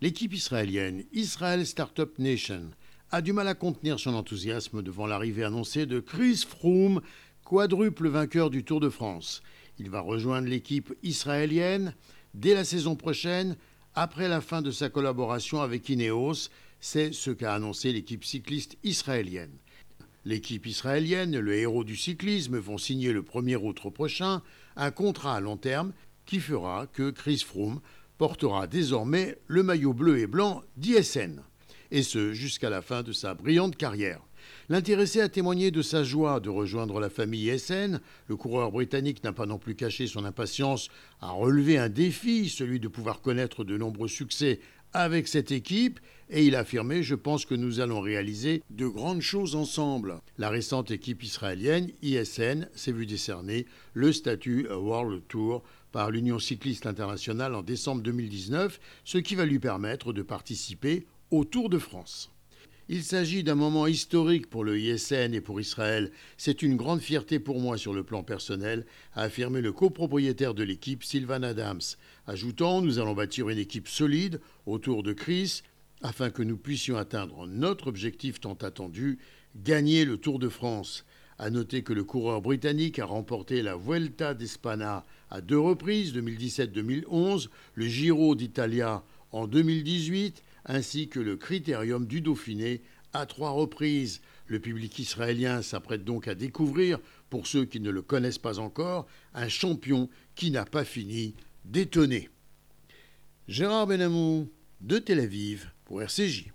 l'équipe israélienne Israel Startup Nation a du mal à contenir son enthousiasme devant l'arrivée annoncée de Chris Froome, quadruple vainqueur du Tour de France. Il va rejoindre l'équipe israélienne dès la saison prochaine, après la fin de sa collaboration avec Ineos. C'est ce qu'a annoncé l'équipe cycliste israélienne. L'équipe israélienne et le héros du cyclisme vont signer le 1er août prochain un contrat à long terme qui fera que Chris Froome portera désormais le maillot bleu et blanc d'ISN. Et ce, jusqu'à la fin de sa brillante carrière. L'intéressé a témoigné de sa joie de rejoindre la famille ISN. Le coureur britannique n'a pas non plus caché son impatience à relever un défi, celui de pouvoir connaître de nombreux succès avec cette équipe, et il a affirmé « Je pense que nous allons réaliser de grandes choses ensemble ». La récente équipe israélienne, ISN, s'est vue décerner le statut World Tour par l'Union cycliste internationale en décembre 2019, ce qui va lui permettre de participer au Tour de France. Il s'agit d'un moment historique pour le ISN et pour Israël. C'est une grande fierté pour moi sur le plan personnel, a affirmé le copropriétaire de l'équipe, Sylvain Adams. Ajoutant, nous allons bâtir une équipe solide autour de Chris afin que nous puissions atteindre notre objectif tant attendu, gagner le Tour de France. À noter que le coureur britannique a remporté la Vuelta d'Espana à 2 reprises, 2017-2011, le Giro d'Italia en 2018, ainsi que le Critérium du Dauphiné à 3 reprises. Le public israélien s'apprête donc à découvrir, pour ceux qui ne le connaissent pas encore, un champion qui n'a pas fini d'étonner. Gérard Benamou de Tel Aviv pour RCJ.